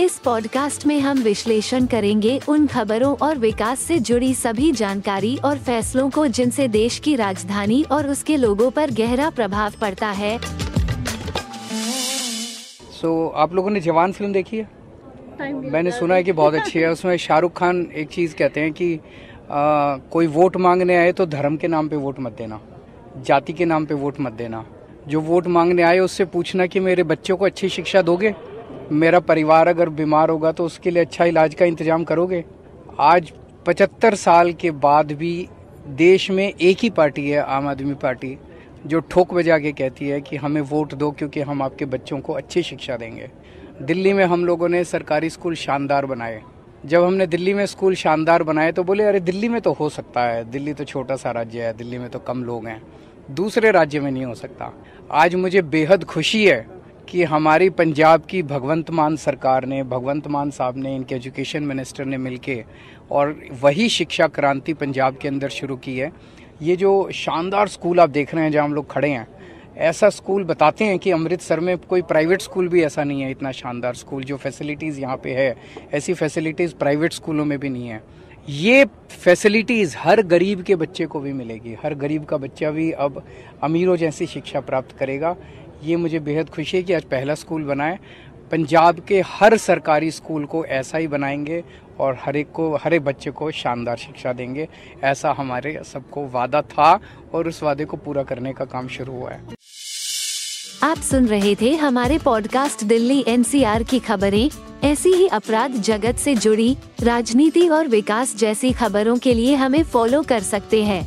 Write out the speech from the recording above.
इस पॉडकास्ट में हम विश्लेषण करेंगे उन खबरों और विकास से जुड़ी सभी जानकारी और फैसलों को जिनसे देश की राजधानी और उसके लोगों पर गहरा प्रभाव पड़ता है। सो आप लोगों ने जवान फिल्म देखी है? मैंने सुना है कि बहुत अच्छी है। उसमें शाहरुख खान एक चीज़ कहते हैं कि कोई वोट मांगने आए तो धर्म के नाम पे वोट मत देना, जाति के नाम पे वोट मत देना। जो वोट मांगने आए उससे पूछना कि मेरे बच्चों को अच्छी शिक्षा दोगे, मेरा परिवार अगर बीमार होगा तो उसके लिए अच्छा इलाज का इंतजाम करोगे। आज 75 साल के बाद भी देश में एक ही पार्टी है, आम आदमी पार्टी, जो ठोक बजा के कहती है कि हमें वोट दो क्योंकि हम आपके बच्चों को अच्छी शिक्षा देंगे। दिल्ली में हम लोगों ने सरकारी स्कूल शानदार बनाए। जब हमने दिल्ली में स्कूल शानदार बनाए तो बोले अरे दिल्ली में तो हो सकता है, दिल्ली तो छोटा सा राज्य है, दिल्ली में तो कम लोग हैं, दूसरे राज्य में नहीं हो सकता। आज मुझे बेहद खुशी है कि हमारी पंजाब की भगवंत मान सरकार ने, भगवंत मान साहब ने, इनके एजुकेशन मिनिस्टर ने मिलके और वही शिक्षा क्रांति पंजाब के अंदर शुरू की है। ये जो शानदार स्कूल आप देख रहे हैं जहाँ हम लोग खड़े हैं, ऐसा स्कूल बताते हैं कि अमृतसर में कोई प्राइवेट स्कूल भी ऐसा नहीं है। इतना शानदार स्कूल, जो फैसिलिटीज़ यहाँ पे है, ऐसी फैसिलिटीज़ प्राइवेट स्कूलों में भी नहीं है। ये फैसिलिटीज़ हर गरीब के बच्चे को भी मिलेगी, हर गरीब का बच्चा भी अब अमीरों जैसी शिक्षा प्राप्त करेगा। ये मुझे बेहद खुशी है कि आज पहला स्कूल बनाए। पंजाब के हर सरकारी स्कूल को ऐसा ही बनाएंगे और हर एक बच्चे को शानदार शिक्षा देंगे। ऐसा हमारे सबको वादा था और उस वादे को पूरा करने का काम शुरू हुआ है। आप सुन रहे थे हमारे पॉडकास्ट दिल्ली एनसीआर की खबरें। ऐसी ही अपराध जगत से जुड़ी, राजनीति और विकास जैसी खबरों के लिए हमें फॉलो कर सकते हैं।